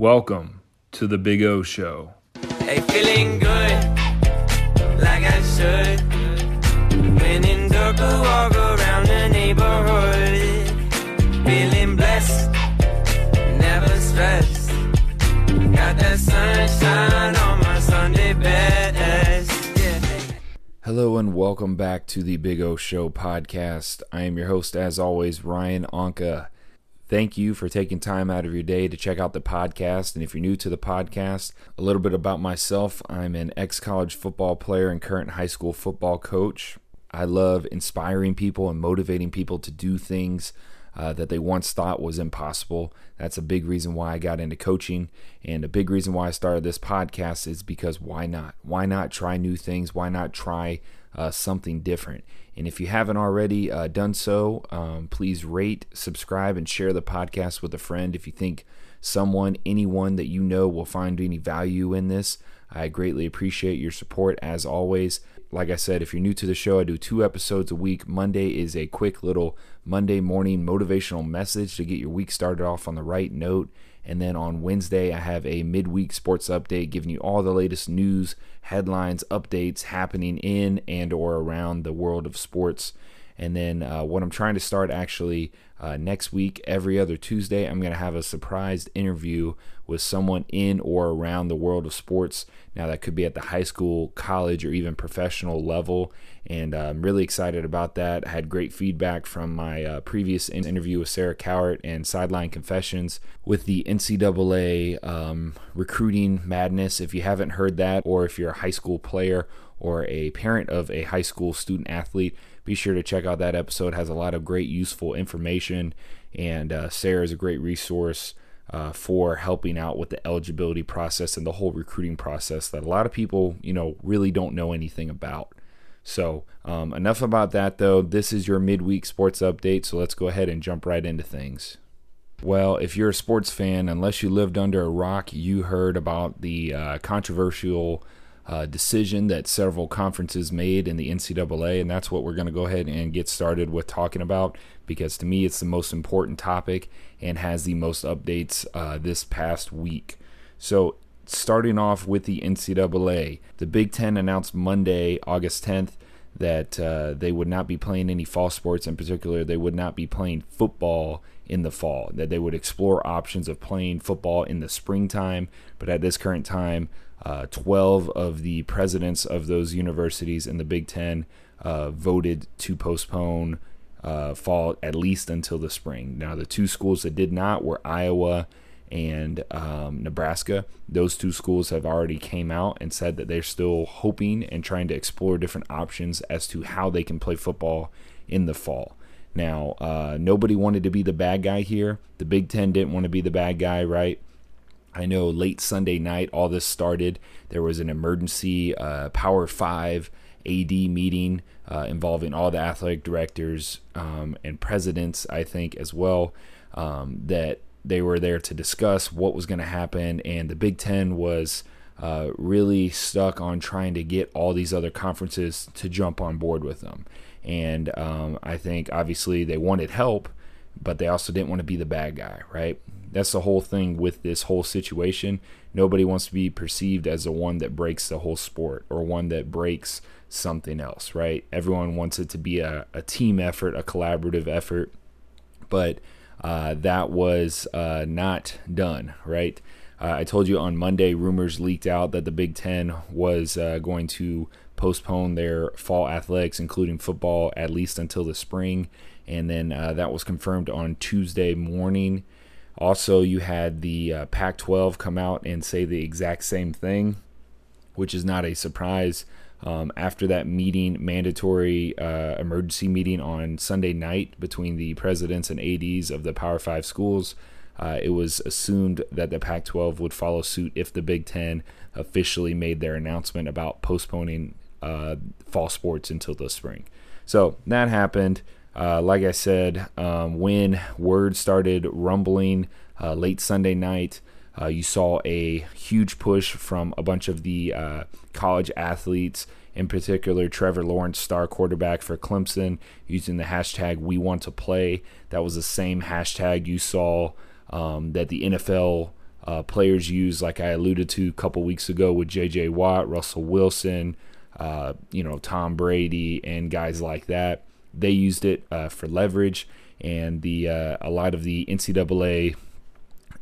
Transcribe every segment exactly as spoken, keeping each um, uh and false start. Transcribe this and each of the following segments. Welcome to the Big O Show. Hey, feeling good, like I should. When in dark, I walk around the neighborhood. Feeling blessed, never stressed. Got that sunshine on my Sunday best. Yeah. Hello and welcome back to the Big O Show podcast. I am your host, as always, Ryan Anka. Thank you for taking time out of your day to check out the podcast. And if you're new to the podcast, a little bit about myself. I'm an ex-college football player and current high school football coach. I love inspiring people and motivating people to do things uh, that they once thought was impossible. That's a big reason why I got into coaching. And a big reason why I started this podcast is because why not? Why not try new things? Why not try uh, something different? And if you haven't already uh, done so, um, please rate, subscribe, and share the podcast with a friend. If you think someone, anyone that you know will find any value in this, I greatly appreciate your support as always. Like I said, if you're new to the show, I do two episodes a week. Monday is a quick little Monday morning motivational message to get your week started off on the right note. And then on Wednesday, I have a midweek sports update giving you all the latest news, headlines, updates happening in and or around the world of sports. And then uh, what I'm trying to start actually uh, next week, every other Tuesday, I'm going to have a surprised interview with someone in or around the world of sports. Now that could be at the high school, college, or even professional level. And uh, I'm really excited about that. I had great feedback from my uh, previous interview with Sarah Cowart and Sideline Confessions with the N C double A um, recruiting madness. If you haven't heard that, or if you're a high school player or a parent of a high school student athlete, be sure to check out that episode. It has a lot of great useful information, and uh, Sarah is a great resource uh, for helping out with the eligibility process and the whole recruiting process that a lot of people, you know, really don't know anything about. So um, enough about that, though. This is your midweek sports update, so let's go ahead and jump right into things. Well, if you're a sports fan, unless you lived under a rock, you heard about the uh, controversial Uh, decision that several conferences made in the N C double A, and that's what we're going to go ahead and get started with talking about, because to me it's the most important topic and has the most updates uh, this past week. So starting off with the N C double A, the Big Ten announced Monday, August tenth, that uh, they would not be playing any fall sports. In particular, they would not be playing football in the fall, that they would explore options of playing football in the springtime, but at this current time, Uh, twelve of the presidents of those universities in the Big Ten uh, voted to postpone uh, fall at least until the spring. Now, the two schools that did not were Iowa and um, Nebraska. Those two schools have already came out and said that they're still hoping and trying to explore different options as to how they can play football in the fall. Now, uh, nobody wanted to be the bad guy here. The Big Ten didn't want to be the bad guy, right? I know late Sunday night, all this started. There was an emergency uh, Power five A D meeting uh, involving all the athletic directors um, and presidents, I think, as well, um, that they were there to discuss what was going to happen. And the Big Ten was uh, really stuck on trying to get all these other conferences to jump on board with them. And um, I think, obviously, they wanted help, but they also didn't want to be the bad guy, right? That's the whole thing with this whole situation. Nobody wants to be perceived as the one that breaks the whole sport or one that breaks something else, right? Everyone wants it to be a, a team effort, a collaborative effort, but uh, that was uh, not done, right? Uh, I told you on Monday, rumors leaked out that the Big Ten was uh, going to postpone their fall athletics, including football, at least until the spring. And then uh, that was confirmed on Tuesday morning. Also, you had the uh, Pac twelve come out and say the exact same thing, which is not a surprise. Um, after that meeting, mandatory uh, emergency meeting on Sunday night between the presidents and A Ds of the Power Five schools, uh, it was assumed that the Pac twelve would follow suit if the Big Ten officially made their announcement about postponing uh, fall sports until the spring. So that happened. Uh, like I said, um, when word started rumbling uh, late Sunday night, uh, you saw a huge push from a bunch of the uh, college athletes, in particular Trevor Lawrence, star quarterback for Clemson, using the hashtag WeWantToPlay. That was the same hashtag you saw um, that the N F L uh, players use, like I alluded to a couple weeks ago with J J. Watt, Russell Wilson, uh, you know, Tom Brady, and guys like that. They used it uh, for leverage, and the uh, a lot of the N C double A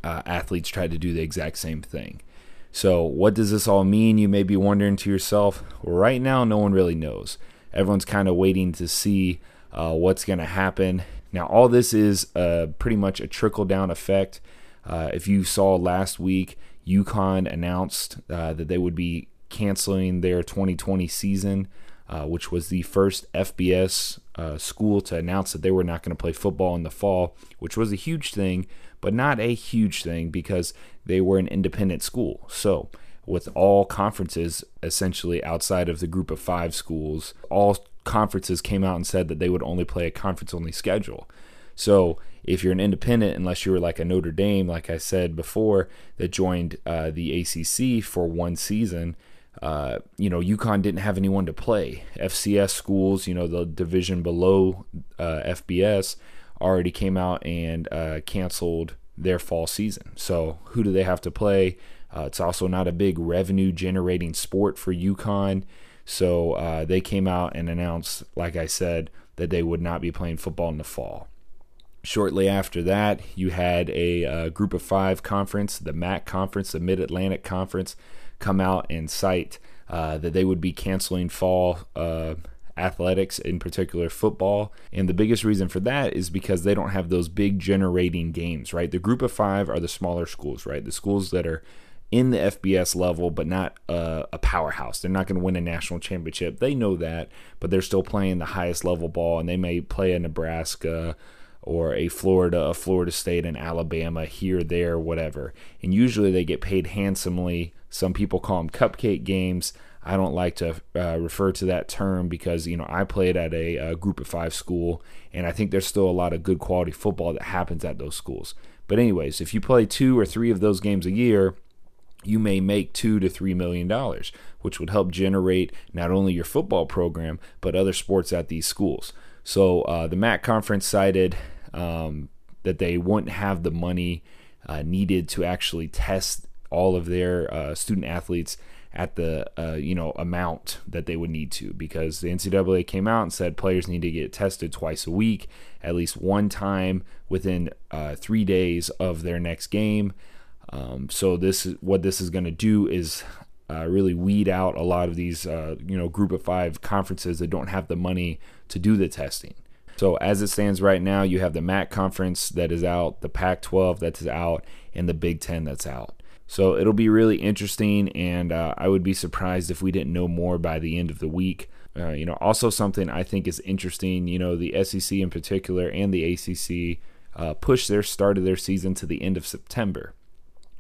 uh, athletes tried to do the exact same thing. So what does this all mean? You may be wondering to yourself. Right now, no one really knows. Everyone's kind of waiting to see uh, what's going to happen. Now, all this is uh, pretty much a trickle-down effect. Uh, if you saw last week, UConn announced uh, that they would be canceling their twenty twenty season, uh, which was the first F B S uh, school to announce that they were not going to play football in the fall, which was a huge thing, but not a huge thing because they were an independent school. So with all conferences, essentially outside of the group of five schools, all conferences came out and said that they would only play a conference-only schedule. So if you're an independent, unless you were like a Notre Dame, like I said before, that joined uh, the A C C for one season, uh, you know, UConn didn't have anyone to play. F C S schools, you know, the division below uh, F B S, already came out and uh, canceled their fall season. So who do they have to play? Uh, it's also not a big revenue-generating sport for UConn. So uh, they came out and announced, like I said, that they would not be playing football in the fall. Shortly after that, you had a uh, group of five conference, the M A C conference, the Mid-Atlantic conference, come out and cite uh, that they would be canceling fall uh, athletics, in particular football. And the biggest reason for that is because they don't have those big generating games, right? The group of five are the smaller schools, right? The schools that are in the F B S level, but not uh, a powerhouse. They're not going to win a national championship. They know that, but they're still playing the highest level ball, and they may play a Nebraska or a Florida, a Florida State, and Alabama here, there, whatever. And usually they get paid handsomely. Some people call them cupcake games. I don't like to uh, refer to that term because, you know, I played at a, a group of five school, and I think there's still a lot of good quality football that happens at those schools. But anyways, if you play two or three of those games a year, you may make two to three million dollars, which would help generate not only your football program, but other sports at these schools. So uh, the M A C conference cited um, that they wouldn't have the money uh, needed to actually test all of their uh, student athletes at the uh, you know amount that they would need to, because the N C double A came out and said players need to get tested twice a week, at least one time within uh, three days of their next game. Um, so this is what this is going to do is uh, really weed out a lot of these uh, you know group of five conferences that don't have the money to do the testing. So as it stands right now, you have the M A C conference that is out, the Pac twelve that is out, and the Big Ten that's out. So it'll be really interesting, and uh, I would be surprised if we didn't know more by the end of the week. Uh, you know, also something I think is interesting, you know, the S E C in particular and the A C C uh, pushed their start of their season to the end of September.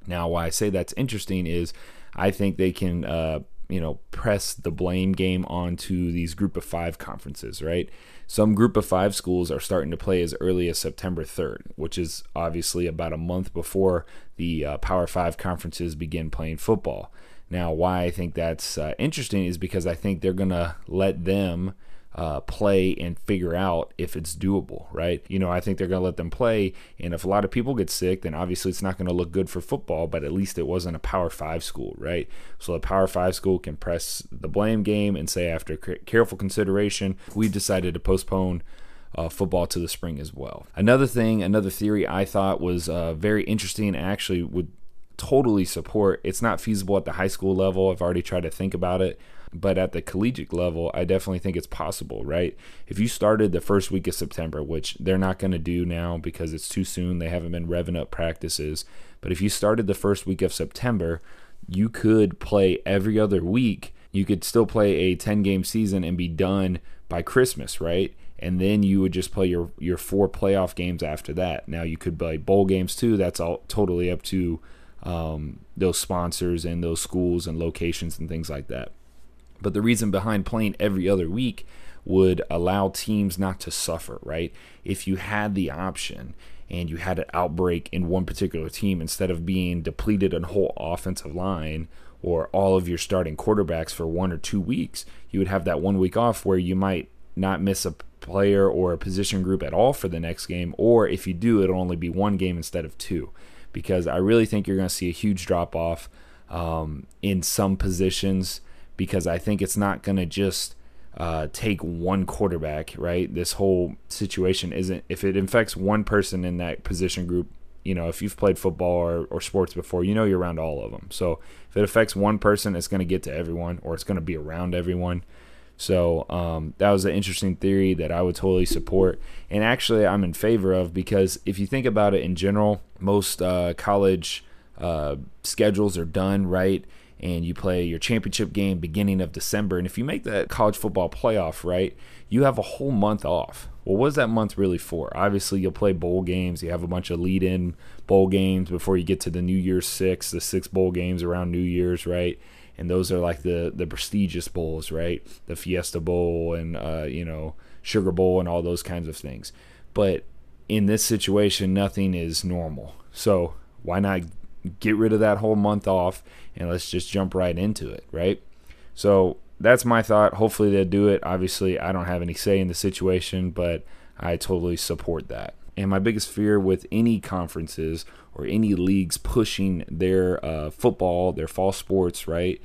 Now, why I say that's interesting is I think they can, uh, you know, press the blame game onto these group of five conferences, right? Some group of five schools are starting to play as early as September third, which is obviously about a month before the uh, Power Five conferences begin playing football. Now, why I think that's uh, interesting is because I think they're going to let them uh, play and figure out if it's doable, right? You know, I think they're going to let them play, and if a lot of people get sick, then obviously it's not going to look good for football, but at least it wasn't a Power Five school, right? So a Power Five school can press the blame game and say, after careful consideration, we've decided to postpone uh, football to the spring as well. Another thing, another theory I thought was uh, very interesting, actually would totally support. It's not feasible at the high school level. I've already tried to think about it. But at the collegiate level, I definitely think it's possible, right? If you started the first week of September, which they're not going to do now because it's too soon, they haven't been revving up practices. But if you started the first week of September, you could play every other week. You could still play a ten-game season and be done by Christmas, right? And then you would just play your, your four playoff games after that. Now, you could play bowl games too. That's all totally up to um, those sponsors and those schools and locations and things like that. But the reason behind playing every other week would allow teams not to suffer, right? If you had the option and you had an outbreak in one particular team, instead of being depleted in whole offensive line or all of your starting quarterbacks for one or two weeks, you would have that one week off where you might not miss a player or a position group at all for the next game, or if you do, it'll only be one game instead of two. because I really think you're going to see a huge drop-off um, in some positions, because I think it's not going to just uh, take one quarterback, right? This whole situation isn't, if it infects one person in that position group, you know, if you've played football or, or sports before, you know you're around all of them. So if it affects one person, it's going to get to everyone, or it's going to be around everyone. So um, that was an interesting theory that I would totally support. And actually I'm in favor of, because if you think about it in general, most uh, college uh, schedules are done, right? And you play your championship game beginning of December. And if you make that college football playoff, right, you have a whole month off. Well, what is that month really for? Obviously, you'll play bowl games. You have a bunch of lead-in bowl games before you get to the New Year's Six, the six bowl games around New Year's, right? And those are like the, the prestigious bowls, right? The Fiesta Bowl and, uh, you know, Sugar Bowl and all those kinds of things. But in this situation, nothing is normal. So why not get rid of that whole month off, and let's just jump right into it, right? So that's my thought. Hopefully they'll do it. Obviously, I don't have any say in the situation, but I totally support that. And my biggest fear with any conferences or any leagues pushing their uh, football, their fall sports, right,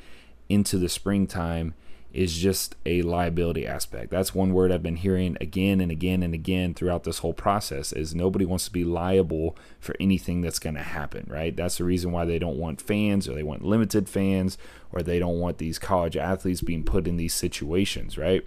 into the springtime is just a liability aspect. That's one word I've been hearing again and again and again throughout this whole process, is nobody wants to be liable for anything that's going to happen, right? That's the reason why they don't want fans, or they want limited fans, or they don't want these college athletes being put in these situations, right?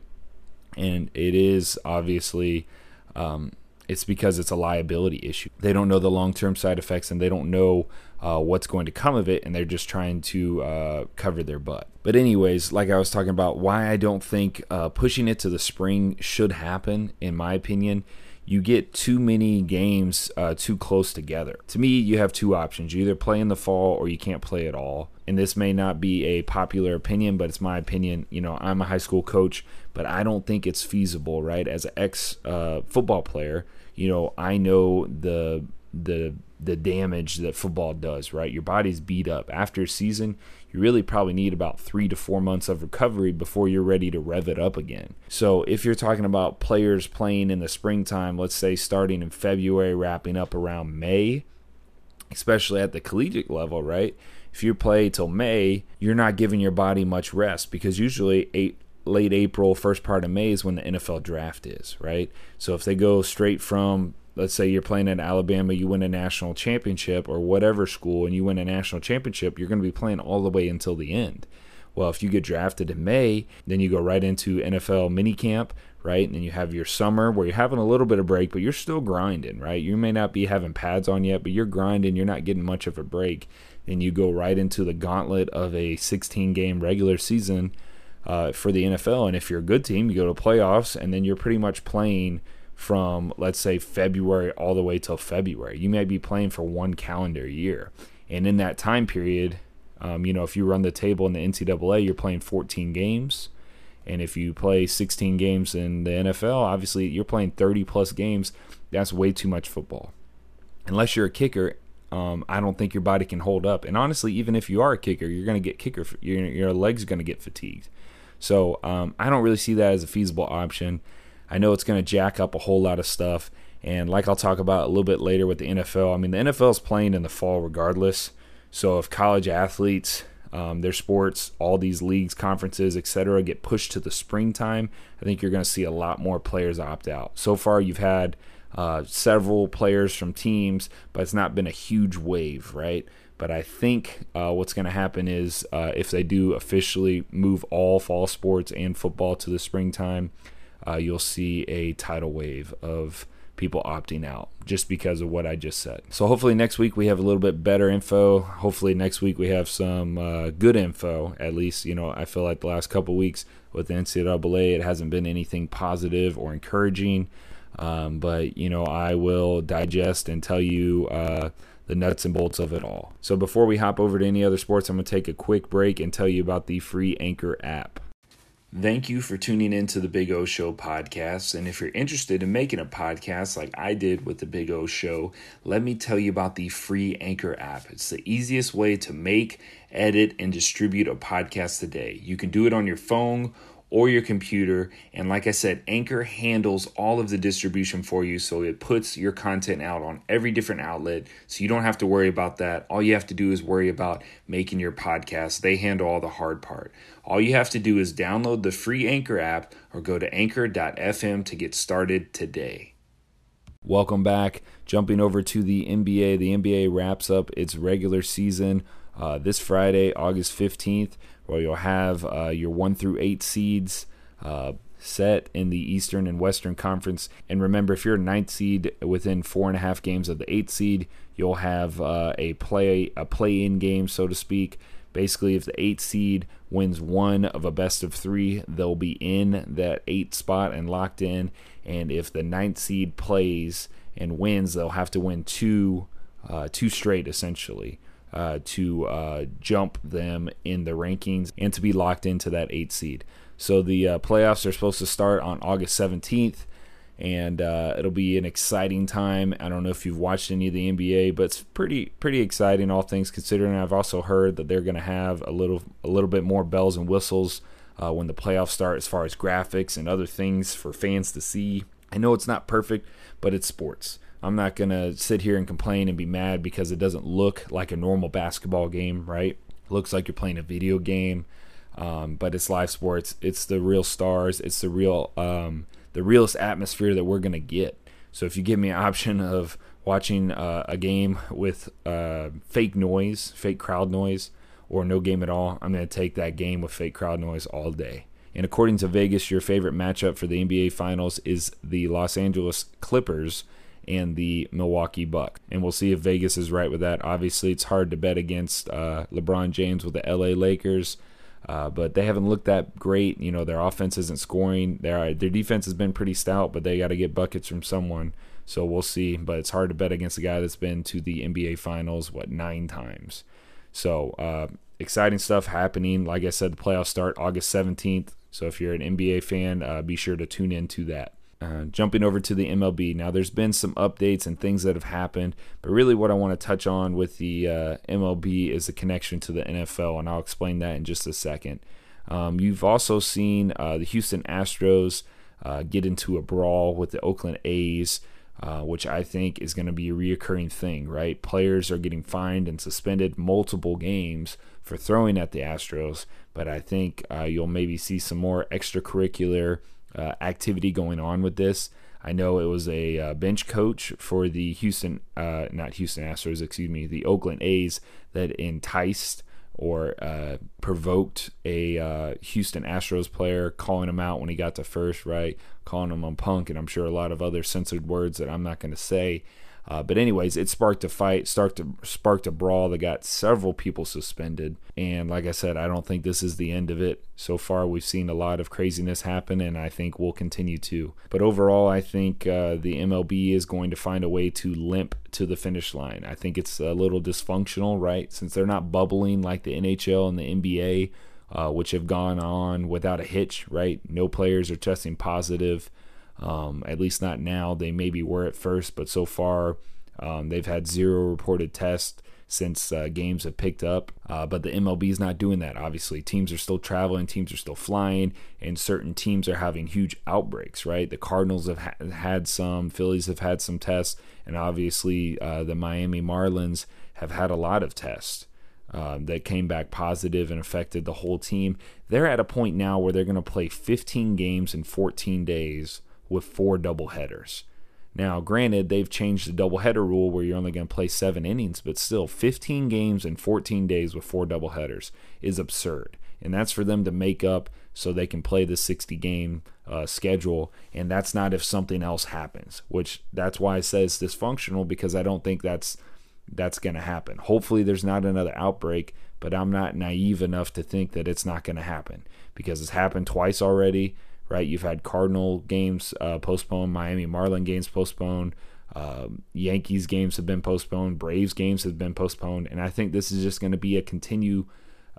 And it is obviously, um, it's because it's a liability issue. They don't know the long-term side effects, and they don't know Uh, what's going to come of it, and they're just trying to uh, cover their butt. But anyways, like I was talking about, why I don't think uh, pushing it to the spring should happen, in my opinion, you get too many games uh, too close together. To me, you have two options. You either play in the fall or you can't play at all. And this may not be a popular opinion, but it's my opinion. You know, I'm a high school coach, but I don't think it's feasible, right? As an ex-football uh, player, you know, I know the the the damage that football does, right? Your body's beat up. After a season, you really probably need about three to four months of recovery before you're ready to rev it up again. So if you're talking about players playing in the springtime, let's say starting in February, wrapping up around May, especially at the collegiate level, right? If you play till May, you're not giving your body much rest, because usually eight late April, first part of May is when the N F L draft is, right? So if they go straight from, let's say you're playing in Alabama, you win a national championship, or whatever school, and you win a national championship, you're going to be playing all the way until the end. Well, if you get drafted in May, then you go right into N F L minicamp, right? And then you have your summer where you're having a little bit of break, but you're still grinding, right? You may not be having pads on yet, but you're grinding. You're not getting much of a break. Then you go right into the gauntlet of a sixteen-game regular season uh, for the N F L. And if you're a good team, you go to playoffs, and then you're pretty much playing from, let's say, February all the way till February. You may be playing for one calendar year. And in that time period, um, you know, if you run the table in the N C double A, you're playing fourteen games. And if you play sixteen games in the N F L, obviously you're playing thirty plus games. That's way too much football. Unless you're a kicker, um, I don't think your body can hold up. And honestly, even if you are a kicker, you're going to get kicker, your, your leg's going to get fatigued. So um, I don't really see that as a feasible option. I know it's going to jack up a whole lot of stuff, and like I'll talk about a little bit later with the N F L, I mean, the N F L is playing in the fall regardless. So if college athletes, um, their sports, all these leagues, conferences, et cetera, get pushed to the springtime, I think you're going to see a lot more players opt out. So far, you've had uh, several players from teams, but it's not been a huge wave, right? But I think uh, what's going to happen is uh, if they do officially move all fall sports and football to the springtime, Uh, you'll see a tidal wave of people opting out just because of what I just said. So hopefully next week we have a little bit better info. Hopefully next week we have some uh, good info, at least. You know, I feel like the last couple weeks with the N C double A, it hasn't been anything positive or encouraging. Um, but, you know, I will digest and tell you uh, the nuts and bolts of it all. So before we hop over to any other sports, I'm going to take a quick break and tell you about the free Anchor app. Thank you for tuning in to the Big O Show podcast. And if you're interested in making a podcast like I did with the Big O Show, let me tell you about the free Anchor app. It's the easiest way to make, edit, and distribute a podcast today. You can do it on your phone or your computer. And like I said, Anchor handles all of the distribution for you, so it puts your content out on every different outlet, so you don't have to worry about that. All you have to do is worry about making your podcast. They handle all the hard part. All you have to do is download the free Anchor app or go to anchor dot f m to get started today. Welcome back. Jumping over to the N B A. The N B A wraps up its regular season uh, this Friday, August fifteenth, where you'll have uh, your one through eight seeds uh, set in the Eastern and Western Conference. And remember, if you're a ninth seed within four and a half games of the eighth seed, you'll have uh, a play, a play-in game, so to speak. Basically, if the eighth seed wins one of a best of three, they'll be in that eighth spot and locked in. And if the ninth seed plays and wins, they'll have to win two, uh, two straight essentially uh, to uh, jump them in the rankings and to be locked into that eighth seed. So the uh, playoffs are supposed to start on August seventeenth, and uh, it'll be an exciting time. I don't know if you've watched any of the N B A, but it's pretty pretty exciting, all things considering. I've also heard that they're going to have a little a little bit more bells and whistles Uh, when the playoffs start, as far as graphics and other things for fans to see. I know it's not perfect, but it's sports. I'm not going to sit here and complain and be mad because it doesn't look like a normal basketball game, right? It looks like you're playing a video game, um, but it's live sports. It's the real stars. It's the real, um, the realest atmosphere that we're going to get. So if you give me an option of watching uh, a game with uh, fake noise, fake crowd noise, or no game at all, I'm going to take that game with fake crowd noise all day. And according to Vegas, your favorite matchup for the N B A Finals is the Los Angeles Clippers and the Milwaukee Bucks. And we'll see if Vegas is right with that. Obviously, it's hard to bet against uh, LeBron James with the L A Lakers, uh, but they haven't looked that great. You know, their offense isn't scoring. Their, their defense has been pretty stout, but they got to get buckets from someone. So we'll see. But it's hard to bet against a guy that's been to the N B A Finals, what, nine times. So uh, exciting stuff happening. Like I said, the playoffs start August seventeenth. So if you're an N B A fan, uh, be sure to tune in to that. Uh, jumping over to the M L B. Now, there's been some updates and things that have happened, but really what I want to touch on with the uh, M L B is the connection to the N F L, and I'll explain that in just a second. Um, you've also seen uh, the Houston Astros uh, get into a brawl with the Oakland A's, Uh, which I think is going to be a reoccurring thing, right? Players are getting fined and suspended multiple games for throwing at the Astros, but I think uh, you'll maybe see some more extracurricular uh, activity going on with this. I know it was a uh, bench coach for the Houston, uh, not Houston Astros, excuse me, the Oakland A's that enticed or uh, provoked a uh, Houston Astros player, calling him out when he got to first, right? Calling him a punk, and I'm sure a lot of other censored words that I'm not going to say. Uh, but anyways, it sparked a fight, sparked a, sparked a brawl that got several people suspended. And like I said, I don't think this is the end of it. So far, we've seen a lot of craziness happen, and I think we'll continue to. But overall, I think uh, the M L B is going to find a way to limp to the finish line. I think it's a little dysfunctional, right? Since they're not bubbling like the N H L and the N B A, uh, which have gone on without a hitch, right? No players are testing positive. Um, at least not now. They maybe were at first, but so far um, they've had zero reported tests since uh, games have picked up. Uh, but the M L B is not doing that, obviously. Teams are still traveling, teams are still flying, and certain teams are having huge outbreaks, right? The Cardinals have ha- had some, Phillies have had some tests, and obviously uh, the Miami Marlins have had a lot of tests uh, that came back positive and affected the whole team. They're at a point now where they're going to play fifteen games in fourteen days with four doubleheaders. Now, granted, they've changed the doubleheader rule where you're only going to play seven innings, but still, fifteen games in fourteen days with four doubleheaders is absurd. And that's for them to make up so they can play the sixty-game uh, schedule, and that's not if something else happens, which that's why I say it's dysfunctional, because I don't think that's that's going to happen. Hopefully, there's not another outbreak, but I'm not naive enough to think that it's not going to happen, because it's happened twice already. Right, you've had Cardinal games uh, postponed, Miami Marlin games postponed, uh, Yankees games have been postponed, Braves games have been postponed, and I think this is just going to be a continue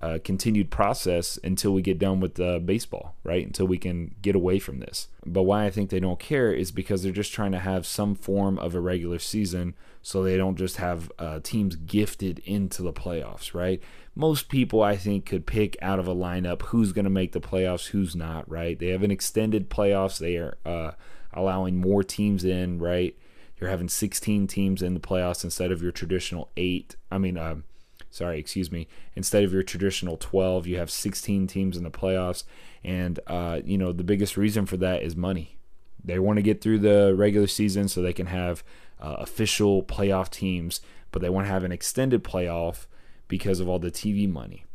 uh, continued process until we get done with uh, baseball, right? Until we can get away from this. But why I think they don't care is because they're just trying to have some form of a regular season so they don't just have uh, teams gifted into the playoffs, right? Most people, I think, could pick out of a lineup who's going to make the playoffs, who's not, right? They have an extended playoffs. They are uh, allowing more teams in, right? You're having sixteen teams in the playoffs instead of your traditional eight. I mean, um, sorry, excuse me. Instead of your traditional twelve, you have sixteen teams in the playoffs. And, uh, you know, the biggest reason for that is money. They want to get through the regular season so they can have uh, official playoff teams, but they want to have an extended playoff because of all the T V money.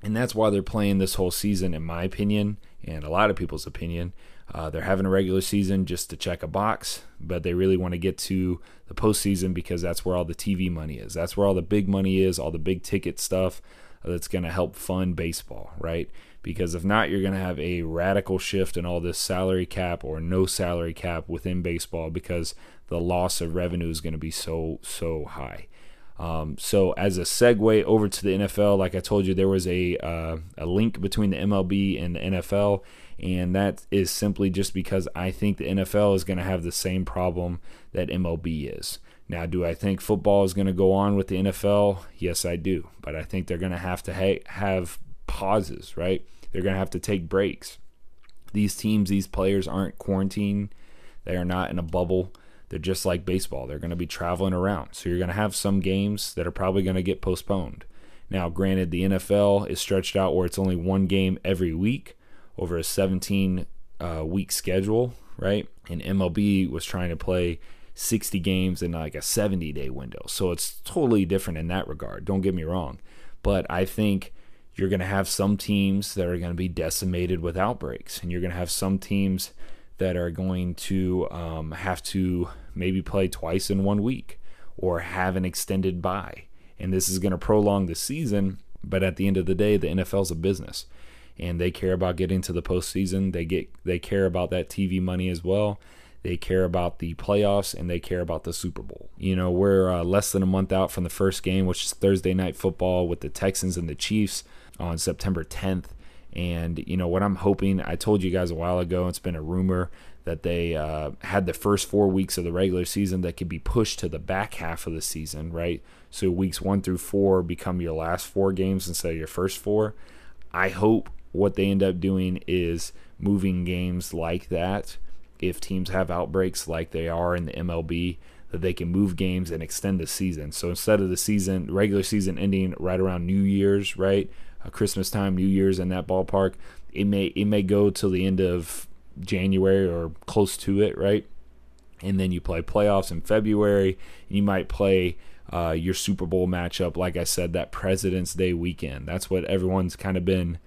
And that's why they're playing this whole season, in my opinion, and a lot of people's opinion. Uh, they're having a regular season just to check a box, but they really want to get to the postseason because that's where all the T V money is. That's where all the big money is, all the big ticket stuff that's going to help fund baseball, right? Because if not, you're going to have a radical shift in all this salary cap or no salary cap within baseball because the loss of revenue is going to be so, so high. Um, so as a segue over to the N F L, like I told you, there was a uh, a link between the M L B and the N F L, and that is simply just because I think the N F L is going to have the same problem that M L B is. Now, do I think football is going to go on with the N F L? Yes, I do, but I think they're going to have to ha- have pauses, right? They're going to have to take breaks. These teams, these players aren't quarantined. They are not in a bubble. They're just like baseball. They're going to be traveling around. So you're going to have some games that are probably going to get postponed. Now, granted, the N F L is stretched out where it's only one game every week over a seventeen-week uh, schedule, right? And M L B was trying to play sixty games in like a seventy-day window. So it's totally different in that regard. Don't get me wrong. But I think you're going to have some teams that are going to be decimated with outbreaks. And you're going to have some teams that are going to um, have to maybe play twice in one week or have an extended bye. And this is going to prolong the season, but at the end of the day, the N F L's a business. And they care about getting to the postseason. They get they care about that T V money as well. They care about the playoffs, and they care about the Super Bowl. You know, we're uh, less than a month out from the first game, which is Thursday Night Football with the Texans and the Chiefs on September tenth. And, you know, what I'm hoping, I told you guys a while ago, it's been a rumor that they uh, had the first four weeks of the regular season that could be pushed to the back half of the season, right? So weeks one through four become your last four games instead of your first four. I hope what they end up doing is moving games like that. If teams have outbreaks like they are in the M L B, that they can move games and extend the season. So instead of the season, regular season ending right around New Year's, right? Christmas time, New Year's in that ballpark, it may it may go till the end of January or close to it, right? And then you play playoffs in February. And you might play uh, your Super Bowl matchup, like I said, that President's Day weekend. That's what everyone's kind of been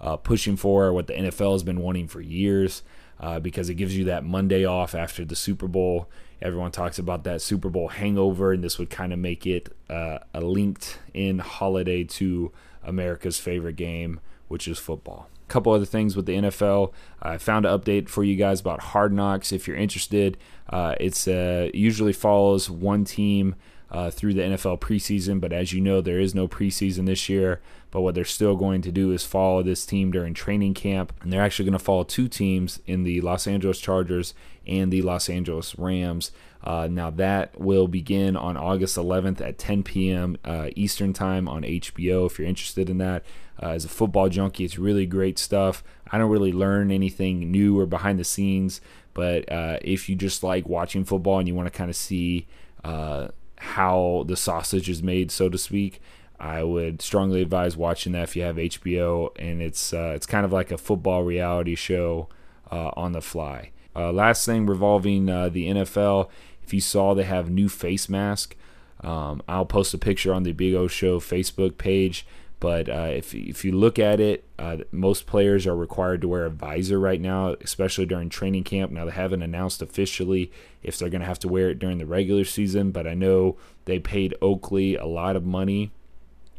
uh, pushing for, what the N F L has been wanting for years, uh, because it gives you that Monday off after the Super Bowl. Everyone talks about that Super Bowl hangover, and this would kind of make it uh, a linked-in holiday to America's favorite game, which is football. A couple other things with the N F L. I found an update for you guys about Hard Knocks. If you're interested, uh, it's uh, usually follows one team uh, through the N F L preseason, but as you know, there is no preseason this year. But what they're still going to do is follow this team during training camp, and they're actually going to follow two teams in the Los Angeles Chargers and the Los Angeles Rams. Uh, now that will begin on August eleventh at ten p.m. Uh, Eastern time on H B O. If you're interested in that, uh, as a football junkie, it's really great stuff. I don't really learn anything new or behind the scenes, but uh, if you just like watching football and you want to kind of see uh, how the sausage is made, so to speak, I would strongly advise watching that if you have H B O. And it's uh, it's kind of like a football reality show uh, on the fly. Uh, last thing revolving uh, the N F L. If you saw, they have new face mask. Um, I'll post a picture on the Big O Show Facebook page. But uh, if if you look at it, uh, most players are required to wear a visor right now, especially during training camp. Now, they haven't announced officially if they're going to have to wear it during the regular season. But I know they paid Oakley a lot of money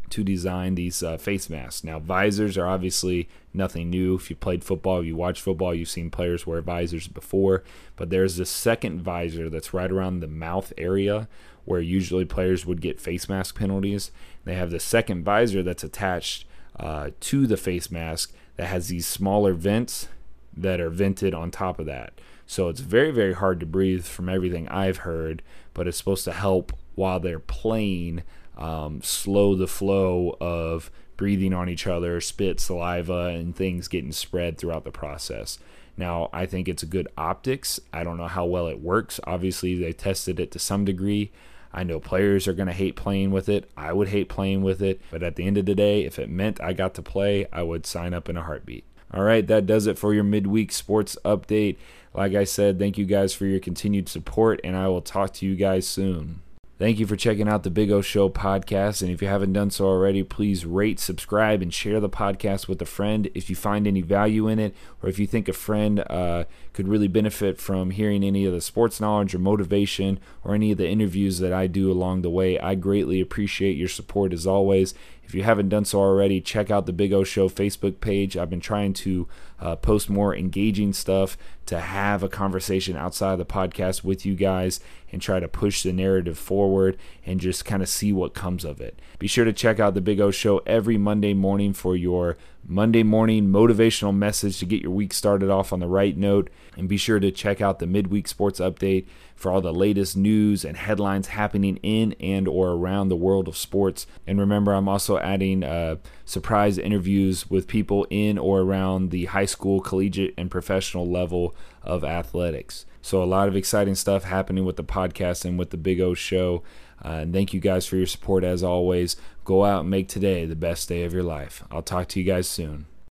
to design these uh, face masks. Now, visors are obviously nothing new. If you played football, if you watched football, you've seen players wear visors before. But there's this second visor that's right around the mouth area where usually players would get face mask penalties. They have the second visor that's attached uh, to the face mask that has these smaller vents that are vented on top of that. So it's very, very hard to breathe from everything I've heard, but it's supposed to help while they're playing, um, slow the flow of breathing on each other, spit, saliva, and things getting spread throughout the process. Now, I think it's a good optics. I don't know how well it works. Obviously, they tested it to some degree. I know players are going to hate playing with it. I would hate playing with it. But at the end of the day, if it meant I got to play, I would sign up in a heartbeat. All right, that does it for your midweek sports update. Like I said, thank you guys for your continued support, and I will talk to you guys soon. Thank you for checking out the Big O Show podcast, and if you haven't done so already, please rate, subscribe, and share the podcast with a friend if you find any value in it, or if you think a friend uh, could really benefit from hearing any of the sports knowledge or motivation or any of the interviews that I do along the way. I greatly appreciate your support as always. If you haven't done so already, check out the Big O Show Facebook page. I've been trying to uh, post more engaging stuff to have a conversation outside of the podcast with you guys and try to push the narrative forward and just kind of see what comes of it. Be sure to check out the Big O Show every Monday morning for your Monday morning motivational message to get your week started off on the right note. And be sure to check out the Midweek Sports Update for all the latest news and headlines happening in and or around the world of sports. And remember, I'm also adding uh, surprise interviews with people in or around the high school, collegiate, and professional level of athletics. So a lot of exciting stuff happening with the podcast and with the Big O Show. Uh, and thank you guys for your support as always. Go out and make today the best day of your life. I'll talk to you guys soon.